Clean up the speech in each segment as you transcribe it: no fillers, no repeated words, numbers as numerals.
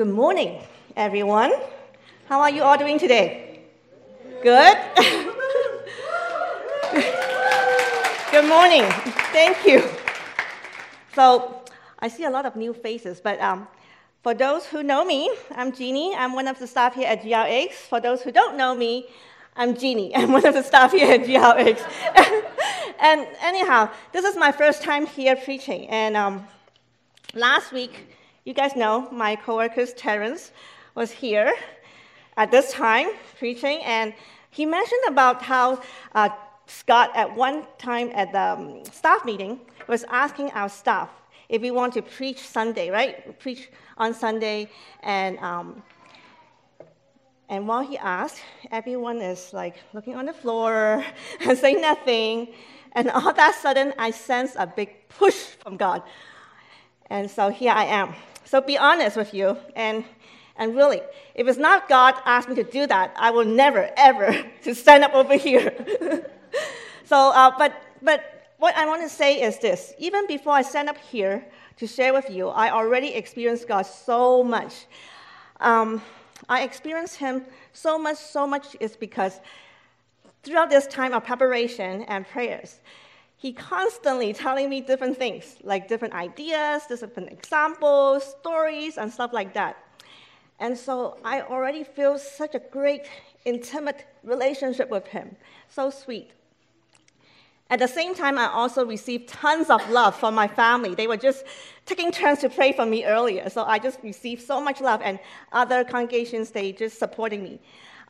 Good morning, everyone. How are you all doing today? Good? Good morning. Thank you. So, I see a lot of new faces, but for those who know me, I'm Jeannie. I'm one of the staff here at GRX. For those who don't know me, I'm Jeannie. I'm one of the staff here at GRX. And anyhow, this is my first time here preaching. And last week, you guys know, my co-workers Terrence was here at this time preaching. And he mentioned about how Scott, at one time at the staff meeting, was asking our staff if we want to preach Sunday, right? Preach on Sunday. And while he asked, everyone is like looking on the floor and saying nothing. And all of a sudden, I sense a big push from God. And so here I am. So be honest with you. And really, if it's not God asked me to do that, I will never, ever to stand up over here. But what I want to say is this. Even before I stand up here to share with you, I already experienced God so much. I experienced Him so much is because throughout this time of preparation and prayers, He constantly telling me different things, like different ideas, different examples, stories, and stuff like that. And so I already feel such a great, intimate relationship with Him. So sweet. At the same time, I also received tons of love from my family. They were just taking turns to pray for me earlier, so I just received so much love, and other congregations, they just supporting me.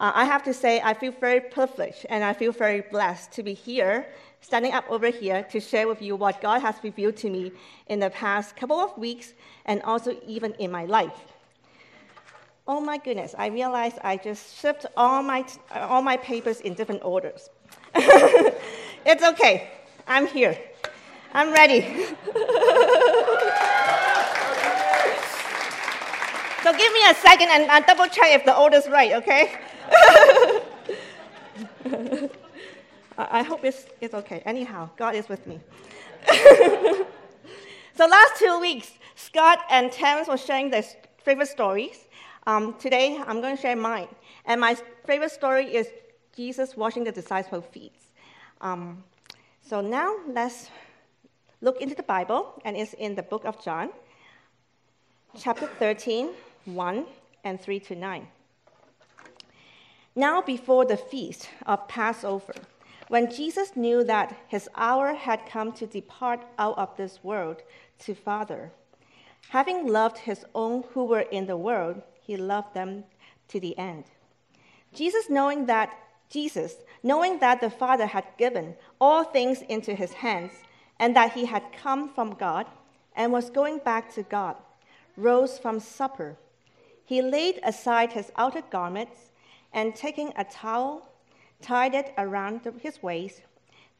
I have to say, I feel very privileged, and I feel very blessed to be here, standing up over here to share with you what God has revealed to me in the past couple of weeks, and also even in my life. Oh my goodness, I realized I just shipped all my papers in different orders. It's okay. I'm here. I'm ready. So give me a second and I'll double check if the order's right, okay? I hope it's okay. Anyhow, God is with me. So last 2 weeks, Scott and Terrence were sharing their favorite stories. Today, I'm going to share mine. And my favorite story is Jesus washing the disciples' feet. So now let's look into the Bible, and it's in the book of John, chapter 13, 1 and 3 to 9. Now before the feast of Passover, when Jesus knew that His hour had come to depart out of this world to Father, having loved His own who were in the world, He loved them to the end. Jesus, knowing that the Father had given all things into His hands, and that He had come from God and was going back to God, rose from supper. He laid aside His outer garments, and taking a towel, tied it around His waist.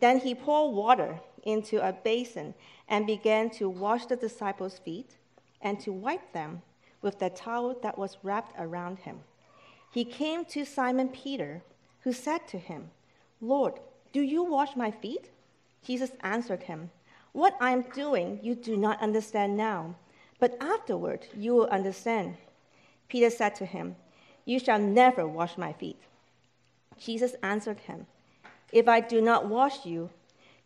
Then He poured water into a basin and began to wash the disciples' feet and to wipe them with the towel that was wrapped around Him. He came to Simon Peter, who said to Him, "Lord, do you wash my feet?" Jesus answered him, "What I am doing you do not understand now, but afterward you will understand." Peter said to Him, "You shall never wash my feet." Jesus answered him, "If I do not wash you,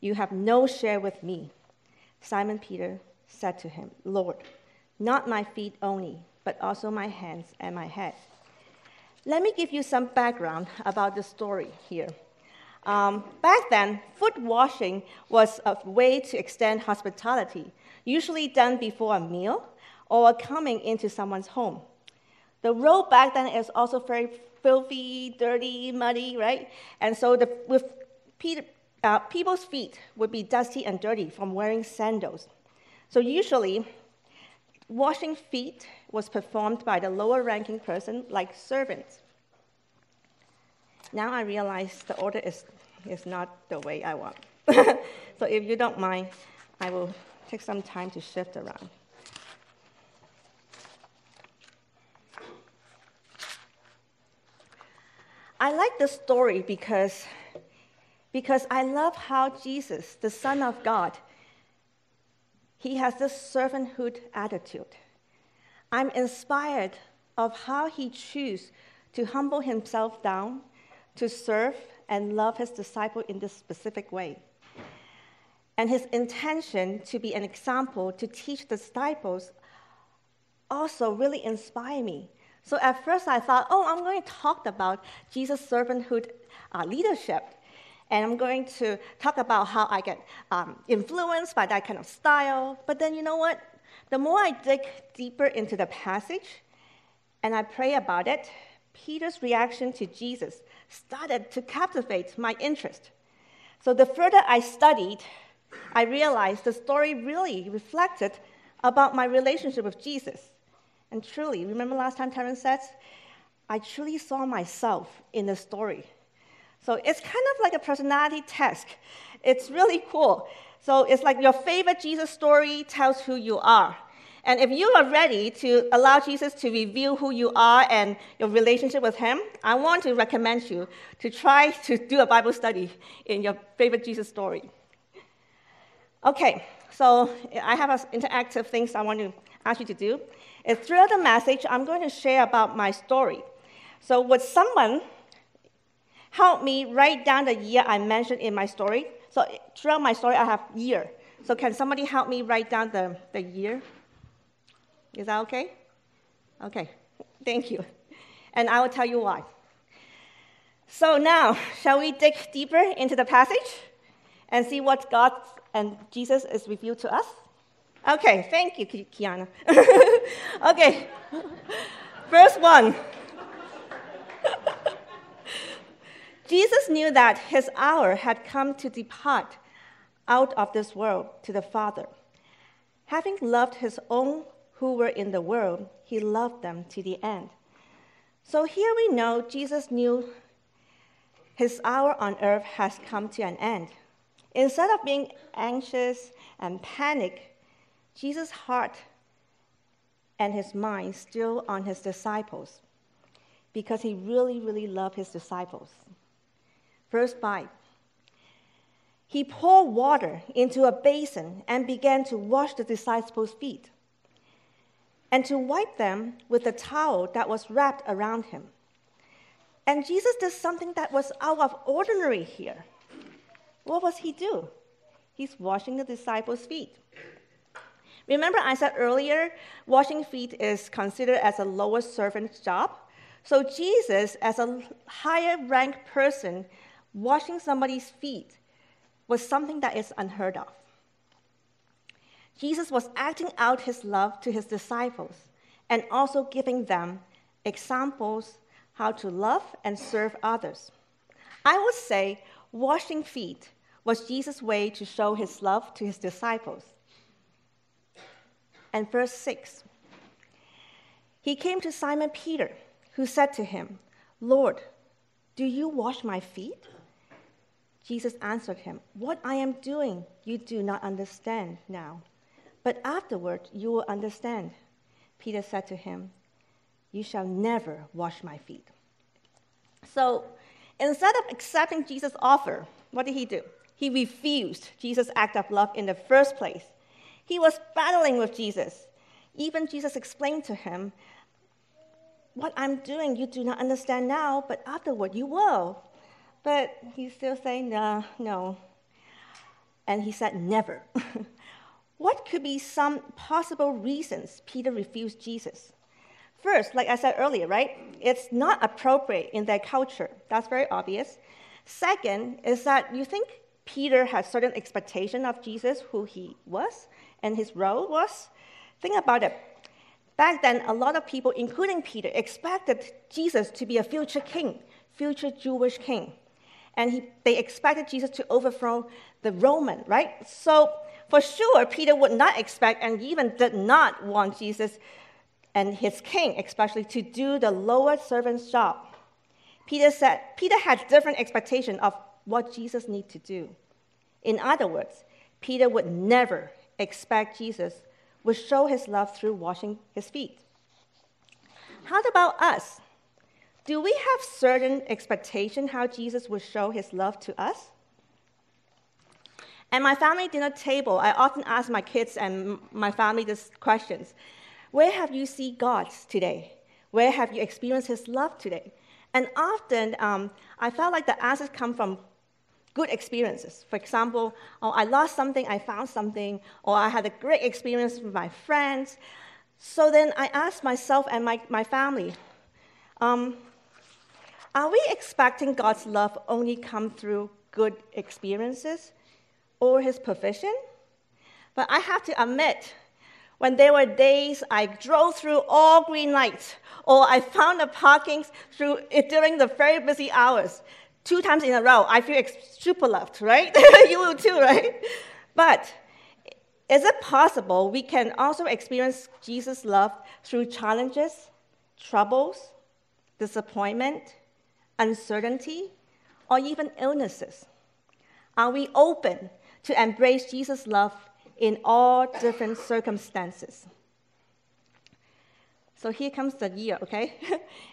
you have no share with me." Simon Peter said to Him, "Lord, not my feet only, but also my hands and my head." Let me give you some background about the story here. Back then, foot washing was a way to extend hospitality, usually done before a meal or coming into someone's home. The road back then is also very filthy, dirty, muddy, right? And so people's feet would be dusty and dirty from wearing sandals. So usually, washing feet was performed by the lower-ranking person, like servants. Now I realize the order is not the way I want. So if you don't mind, I will take some time to shift around. I like this story because I love how Jesus, the Son of God, He has this servanthood attitude. I'm inspired of how he chose to humble himself down, to serve and love his disciple in this specific way, and his intention to be an example to teach the disciples also really inspired me. So at first I thought, oh, I'm going to talk about Jesus' servanthood leadership, and I'm going to talk about how I get influenced by that kind of style. But then you know what? The more I dig deeper into the passage and I pray about it, Peter's reaction to Jesus started to captivate my interest. So the further I studied, I realized the story really reflected about my relationship with Jesus. And truly, remember last time Terrence said, I truly saw myself in the story. So it's kind of like a personality test. It's really cool. So it's like your favorite Jesus story tells who you are. And if you are ready to allow Jesus to reveal who you are and your relationship with him, I want to recommend you to try to do a Bible study in your favorite Jesus story. Okay, so I have an interactive things I want to ask you to do. Throughout the message, I'm going to share about my story. So would someone help me write down the year I mentioned in my story? So throughout my story, I have year. So can somebody help me write down the year? Is that okay? Okay, thank you. And I will tell you why. So now, shall we dig deeper into the passage and see what God and Jesus is revealed to us? Okay, thank you, Kiana. Okay, verse 1. Jesus knew that his hour had come to depart out of this world to the Father. Having loved his own who were in the world, he loved them to the end. So here we know Jesus knew his hour on earth has come to an end. Instead of being anxious and panicked, Jesus' heart and his mind still on his disciples because he really, really loved his disciples. Verse 5, he poured water into a basin and began to wash the disciples' feet and to wipe them with a towel that was wrapped around him. And Jesus did something that was out of ordinary here. What was he do? He's washing the disciples' feet. Remember I said earlier, washing feet is considered as a lower servant's job. So Jesus, as a higher ranked person, washing somebody's feet was something that is unheard of. Jesus was acting out his love to his disciples and also giving them examples how to love and serve others. I would say washing feet was Jesus' way to show his love to his disciples. And verse 6, he came to Simon Peter, who said to him, Lord, do you wash my feet? Jesus answered him, what I am doing you do not understand now, but afterward you will understand. Peter said to him, you shall never wash my feet. So instead of accepting Jesus' offer, what did he do? He refused Jesus' act of love in the first place. He was battling with Jesus. Even Jesus explained to him, what I'm doing you do not understand now, but afterward you will. But he still saying, no. And he said, never. What could be some possible reasons Peter refused Jesus? First, like I said earlier, right? It's not appropriate in their culture. That's very obvious. Second is that you think Peter had certain expectation of Jesus, who he was, and his role was. Think about it. Back then, a lot of people, including Peter, expected Jesus to be a future king, future Jewish king. And they expected Jesus to overthrow the Roman, right? So for sure, Peter would not expect and even did not want Jesus and his king, especially, to do the lower servant's job. Peter had different expectation of what Jesus needed to do. In other words, Peter would never expect Jesus would show his love through washing his feet. How about us? Do we have certain expectation how Jesus would show his love to us? At my family dinner table, I often ask my kids and my family these questions. Where have you seen God today? Where have you experienced his love today? And often, I felt like the answers come from good experiences. For example, oh, I lost something, I found something, or I had a great experience with my friends. So then I asked myself and my family, are we expecting God's love only come through good experiences or his provision? But I have to admit, when there were days I drove through all green lights, or I found a parking during the very busy hours, 2 times in a row, I feel super loved, right? You will too, right? But is it possible we can also experience Jesus' love through challenges, troubles, disappointment, uncertainty, or even illnesses? Are we open to embrace Jesus' love in all different circumstances? So here comes the year, okay?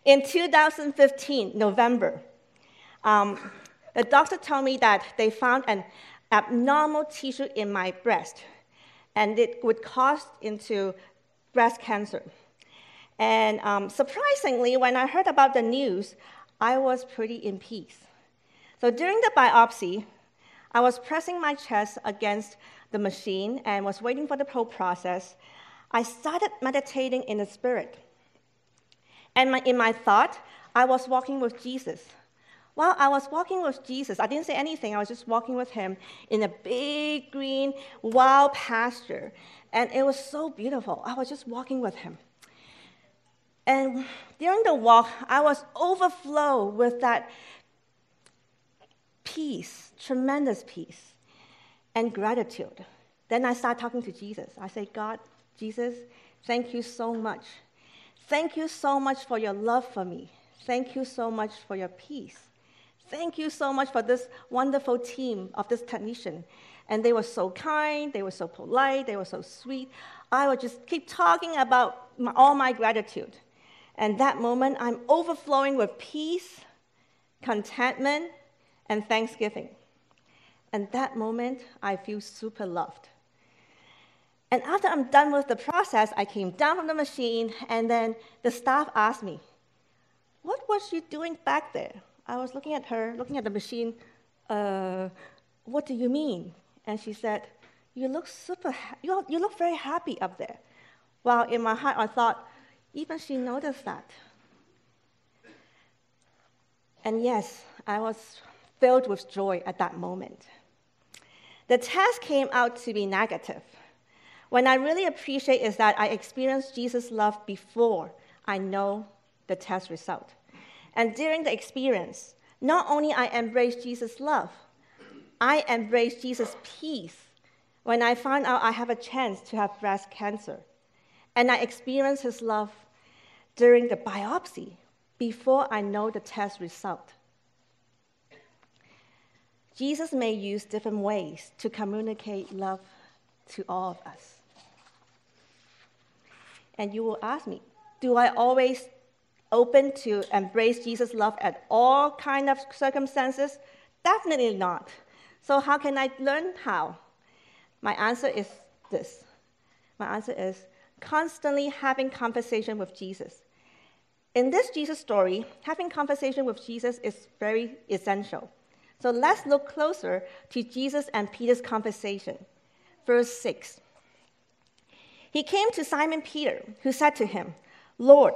In 2015, November, the doctor told me that they found an abnormal tissue in my breast, and it would cause into breast cancer. And surprisingly, when I heard about the news, I was pretty in peace. So during the biopsy, I was pressing my chest against the machine and was waiting for the whole process. I started meditating in the Spirit. And in my thought, I was walking with Jesus. While I was walking with Jesus, I didn't say anything. I was just walking with him in a big green wild pasture. And it was so beautiful. I was just walking with him. And during the walk, I was overflowed with that peace, tremendous peace, and gratitude. Then I started talking to Jesus. I said, God, Jesus, thank you so much. Thank you so much for your love for me. Thank you so much for your peace. Thank you so much for this wonderful team of this technician. And they were so kind, they were so polite, they were so sweet. I would just keep talking about all my gratitude. And that moment, I'm overflowing with peace, contentment, and thanksgiving. And that moment, I feel super loved. And after I'm done with the process, I came down from the machine, and then the staff asked me, what was she doing back there? I was looking at her, looking at the machine. What do you mean? And she said, you look very happy up there. Well, in my heart, I thought, even she noticed that. And yes, I was filled with joy at that moment. The test came out to be negative. What I really appreciate is that I experienced Jesus' love before I know the test result. And during the experience, not only I embraced Jesus' love, I embraced Jesus' peace when I found out I have a chance to have breast cancer. And I experienced his love during the biopsy before I know the test result. Jesus may use different ways to communicate love to all of us. And you will ask me, do I always open to embrace Jesus' love at all kinds of circumstances? Definitely not. So how can I learn how? My answer is this. My answer is constantly having conversation with Jesus. In this Jesus story, having conversation with Jesus is very essential. So let's look closer to Jesus and Peter's conversation. Verse 6. He came to Simon Peter, who said to him, Lord,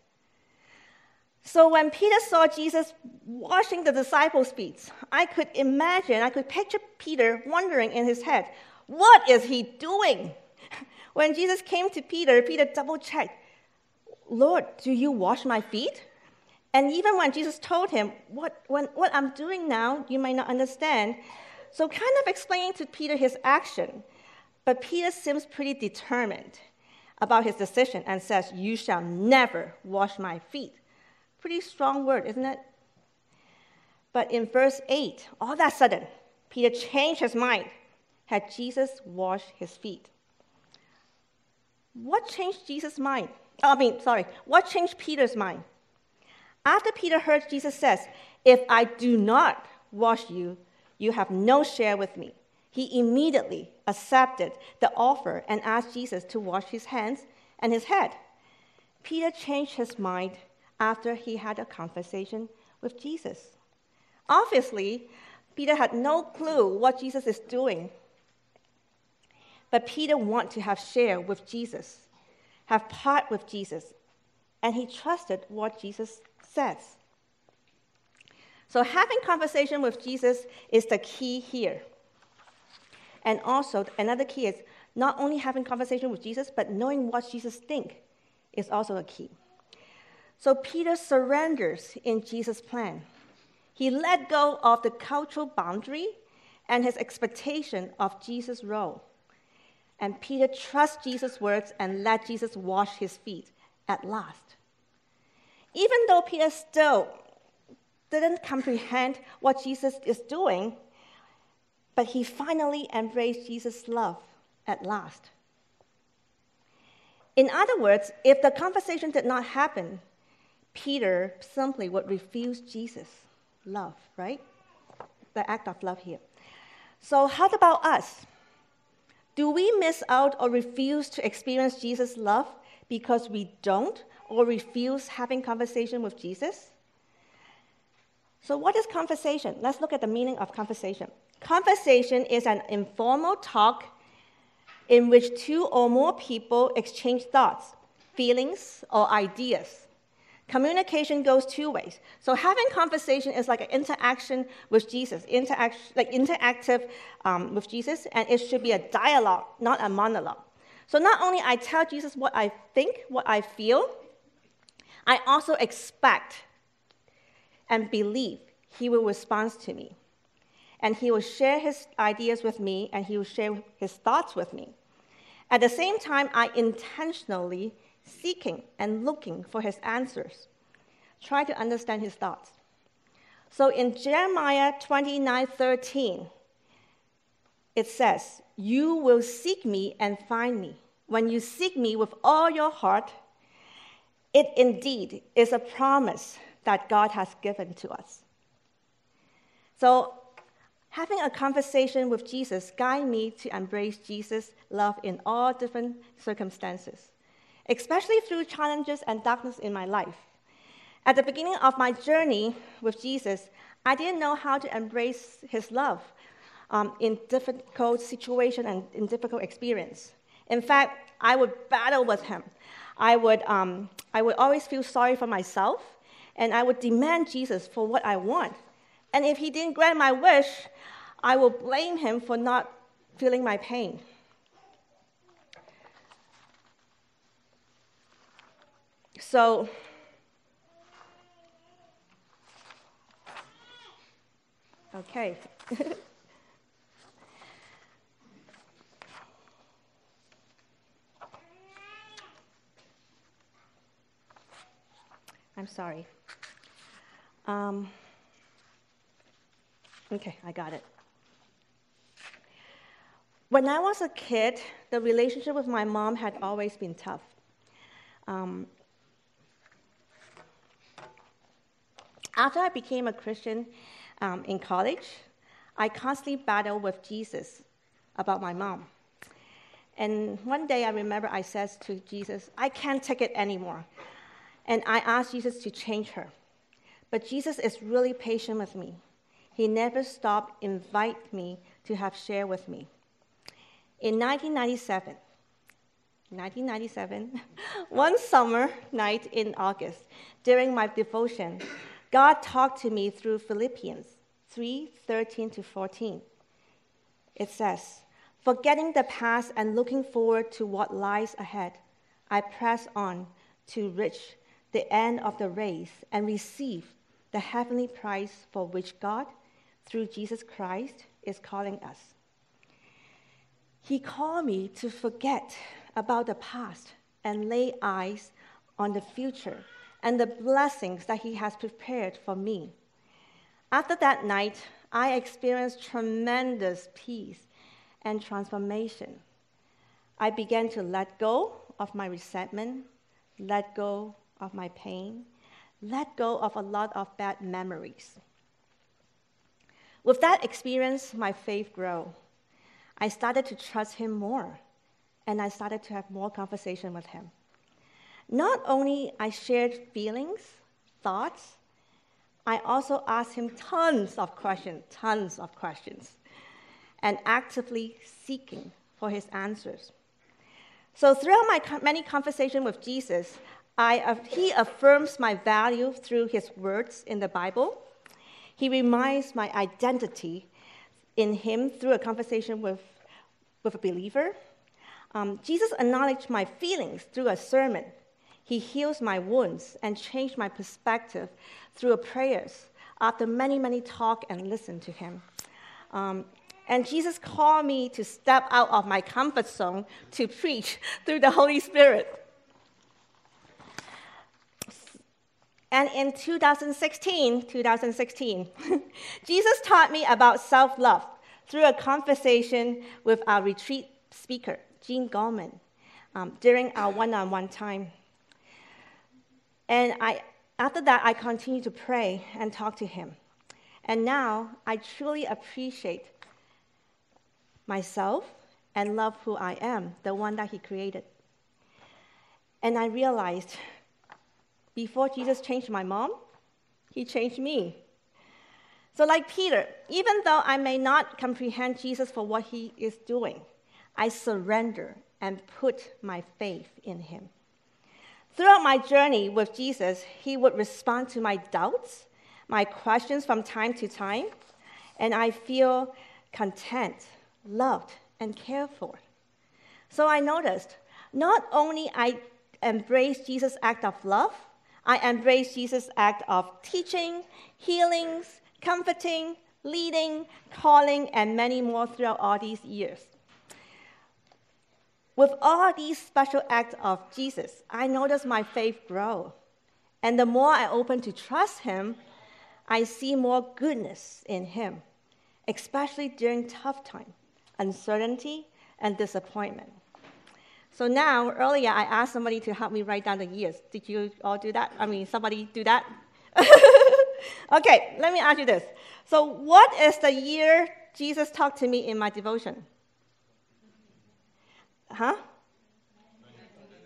So when Peter saw Jesus washing the disciples' feet, I could picture Peter wondering in his head, what is he doing? When Jesus came to Peter, Peter double-checked, Lord, do you wash my feet? And even when Jesus told him, what I'm doing now, you may not understand. So kind of explaining to Peter his action. But Peter seems pretty determined about his decision and says, you shall never wash my feet. Pretty strong word, isn't it? But in verse 8, all of a sudden, Peter changed his mind. Had Jesus washed his feet? What changed Jesus' mind? What changed Peter's mind? After Peter heard Jesus says, "If I do not wash you, you have no share with me," he immediately accepted the offer and asked Jesus to wash his hands and his head. Peter changed his mind after he had a conversation with Jesus. Obviously, Peter had no clue what Jesus is doing. But Peter wanted to have share with Jesus, have part with Jesus, and he trusted what Jesus says. So having conversation with Jesus is the key here. And also, another key is not only having conversation with Jesus, but knowing what Jesus thinks is also a key. So Peter surrenders in Jesus' plan. He let go of the cultural boundary and his expectation of Jesus' role. And Peter trusts Jesus' words and let Jesus wash his feet at last. Even though Peter still didn't comprehend what Jesus is doing, but he finally embraced Jesus' love at last. In other words, if the conversation did not happen, Peter simply would refuse Jesus' love, right? The act of love here. So how about us? Do we miss out or refuse to experience Jesus' love because we don't or refuse having conversation with Jesus? So what is conversation? Let's look at the meaning of conversation. Conversation is an informal talk in which two or more people exchange thoughts, feelings, or ideas. Communication goes two ways. So having conversation is like an interaction with Jesus, interactive with Jesus, and it should be a dialogue, not a monologue. So not only I tell Jesus what I think, what I feel, I also expect and believe he will respond to me. And he will share his ideas with me, and he will share his thoughts with me. At the same time, I intentionally seeking and looking for his answers, try to understand his thoughts. So in Jeremiah 29:13, it says, "You will seek me and find me, when you seek me with all your heart." It indeed is a promise that God has given to us. So having a conversation with Jesus guides me to embrace Jesus' love in all different circumstances, especially through challenges and darkness in my life. At the beginning of my journey with Jesus, I didn't know how to embrace his love in difficult situations and in difficult experience. In fact, I would battle with him. I would always feel sorry for myself, and I would demand Jesus for what I want. And if he didn't grant my wish, I would blame him for not feeling my pain. So, okay. I'm sorry. Okay, I got it. When I was a kid, the relationship with my mom had always been tough. After I became a Christian in college, I constantly battled with Jesus about my mom. And one day I remember I said to Jesus, "I can't take it anymore." And I asked Jesus to change her. But Jesus is really patient with me. He never stopped inviting me to have share with me. In 1997, one summer night in August, during my devotion, God talked to me through Philippians 3:13-14. It says, "Forgetting the past and looking forward to what lies ahead, I press on to reach the end of the race and receive the heavenly prize for which God, through Jesus Christ, is calling us." He called me to forget about the past and lay eyes on the future and the blessings that he has prepared for me. After that night, I experienced tremendous peace and transformation. I began to let go of my resentment, let go of my pain, let go of a lot of bad memories. With that experience, my faith grew. I started to trust him more, and I started to have more conversation with him. Not only I shared feelings, thoughts, I also asked him tons of questions, and actively seeking for his answers. So throughout my many conversations with Jesus, he affirms my value through his words in the Bible. He reminds my identity in him through a conversation with a believer. Jesus acknowledged my feelings through a sermon. He heals my wounds and changed my perspective through prayers after many, many talk and listen to him. And Jesus called me to step out of my comfort zone to preach through the Holy Spirit. And in 2016, Jesus taught me about self-love through a conversation with our retreat speaker, Jean Gorman, during our one-on-one time. And after that, I continued to pray and talk to him. And now, I truly appreciate myself and love who I am, the one that he created. And I realized, before Jesus changed my mom, he changed me. So like Peter, even though I may not comprehend Jesus for what he is doing, I surrender and put my faith in him. Throughout my journey with Jesus, he would respond to my doubts, my questions from time to time, and I feel content, loved, and cared for. So I noticed, not only I embraced Jesus' act of love, I embrace Jesus' act of teaching, healings, comforting, leading, calling, and many more throughout all these years. With all these special acts of Jesus, I notice my faith grow. And the more I open to trust him, I see more goodness in him, especially during tough time, uncertainty, and disappointment. So now, earlier, I asked somebody to help me write down the years. Did you all do that? Somebody do that? Okay, let me ask you this. So what is the year Jesus talked to me in my devotion?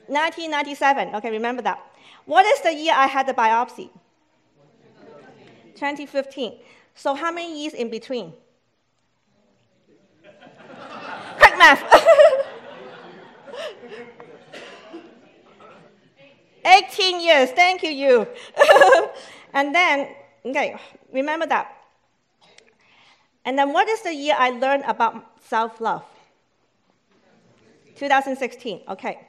1997. Okay, remember that. What is the year I had the biopsy? 2015. So how many years in between? Quick math. 18 years, thank you. And then, okay, remember that. And then what is the year I learned about self-love? 2016, okay.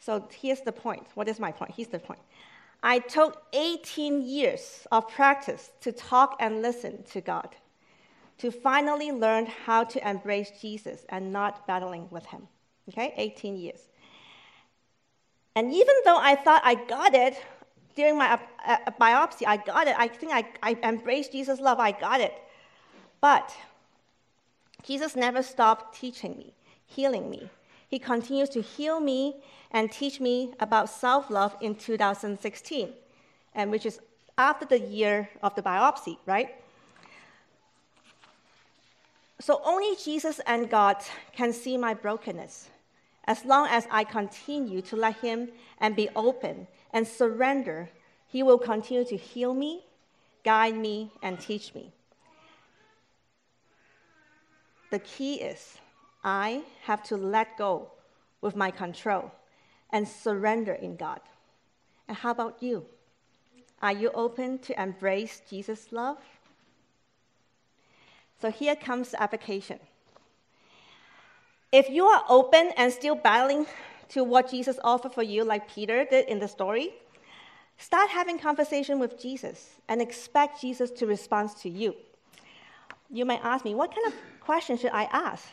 So here's the point. What is my point? Here's the point. I took 18 years of practice to talk and listen to God, to finally learn how to embrace Jesus and not battling with him. Okay, 18 years. And even though I thought I got it during my biopsy, I got it. I think I embraced Jesus' love. I got it. But Jesus never stopped teaching me, healing me. He continues to heal me and teach me about self-love in 2016, and which is after the year of the biopsy, right? So only Jesus and God can see my brokenness, as long as I continue to let him and be open and surrender, he will continue to heal me, guide me, and teach me. The key is I have to let go with my control and surrender in God. And how about you? Are you open to embrace Jesus' love? So here comes the application. If you are open and still battling to what Jesus offered for you, like Peter did in the story, start having conversation with Jesus and expect Jesus to respond to you. You may ask me, what kind of questions should I ask?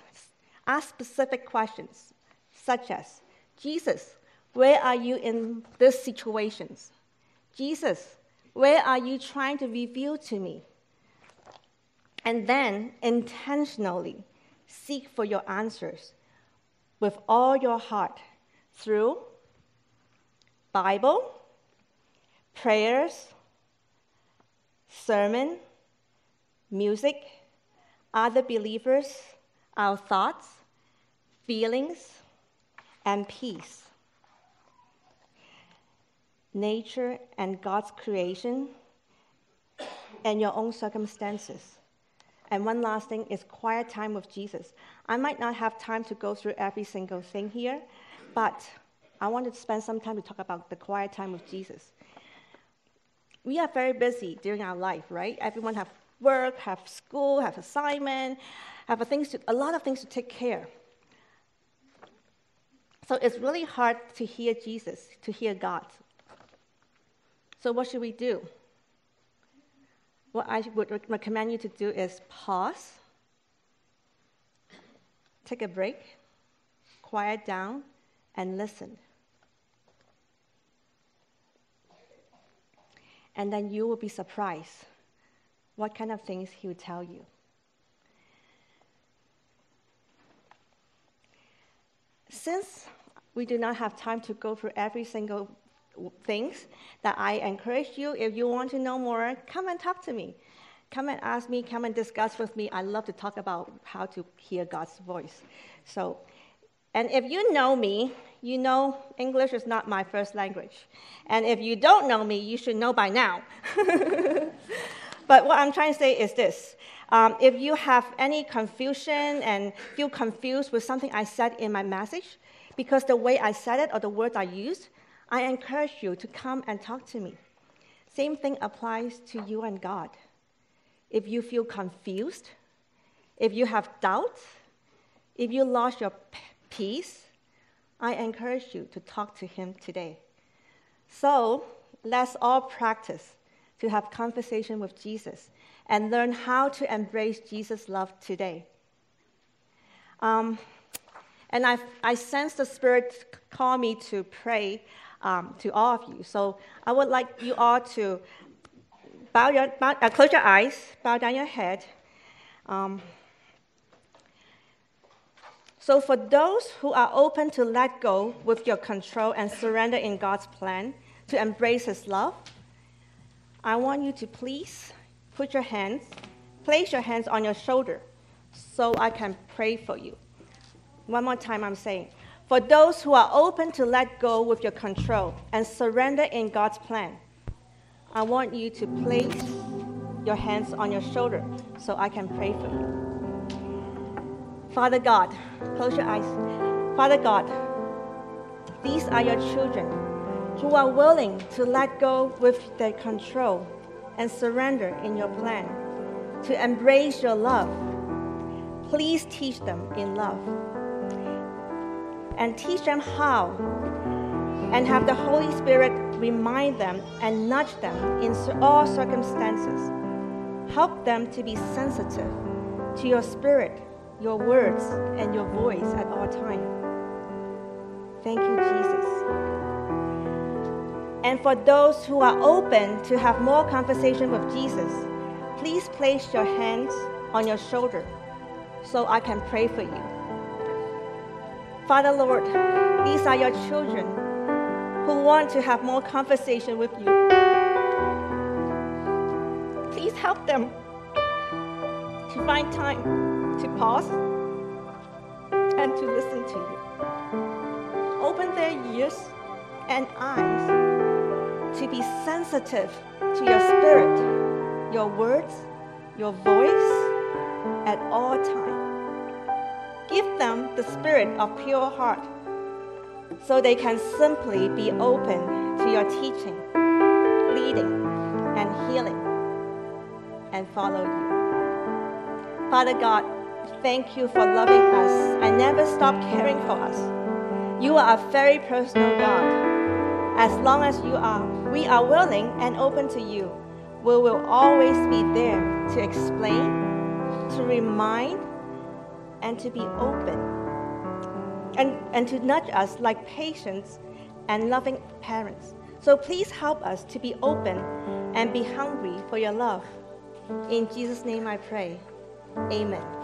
Ask specific questions, such as, Jesus, where are you in this situation? Jesus, where are you trying to reveal to me? and then intentionally seek for your answers with all your heart through Bible, prayers, sermon, music, other believers, our thoughts, feelings, and peace. Nature and God's creation, and your own circumstances. And one last thing is quiet time with Jesus. I might not have time to go through every single thing here, but I wanted to spend some time to talk about the quiet time with Jesus. We are very busy during our life, right? Everyone have work, have school, have assignment, have a lot of things to take care. So it's really hard to hear Jesus, to hear God. So what should we do? What I would recommend you to do is pause, take a break, quiet down, and listen. And then you will be surprised what kind of things he will tell you. Since we do not have time to go through every single things, that I encourage you, if you want to know more, come and talk to me. Come and ask me, come and discuss with me. I love to talk about how to hear God's voice. So, and if you know me, you know English is not my first language. And if you don't know me, you should know by now. But what I'm trying to say is this. If you have any confusion and feel confused with something I said in my message, because the way I said it or the words I used, I encourage you to come and talk to me. Same thing applies to you and God. If you feel confused, if you have doubts, if you lost your peace, I encourage you to talk to him today. So let's all practice to have conversation with Jesus and learn how to embrace Jesus' love today. And I sense the Spirit call me to pray to all of you. So I would like you all to close your eyes, bow down your head. So for those who are open to let go with your control and surrender in God's plan to embrace his love, I want you to please place your hands on your shoulder so I can pray for you. One more time I'm saying, for those who are open to let go with your control and surrender in God's plan, I want you to place your hands on your shoulder so I can pray for you. Father God, close your eyes. Father God, these are your children who are willing to let go with their control and surrender in your plan, to embrace your love. Please teach them in love. And teach them how, and have the Holy Spirit remind them and nudge them in all circumstances. Help them to be sensitive to your spirit, your words, and your voice at all times. Thank you, Jesus. And for those who are open to have more conversation with Jesus, please place your hands on your shoulder so I can pray for you. Father, Lord, these are your children who want to have more conversation with you. Please help them to find time to pause and to listen to you. Open their ears and eyes to be sensitive to your spirit, your words, your voice at all times. Give them the spirit of pure heart so they can simply be open to your teaching, leading, and healing, and follow you. Father God, thank you for loving us and never stop caring for us. You are a very personal God. As long as we are willing and open to you, we will always be there to explain, to remind, and to be open, and to nudge us like patients and loving parents. So please help us to be open and be hungry for your love. In Jesus' name I pray. Amen.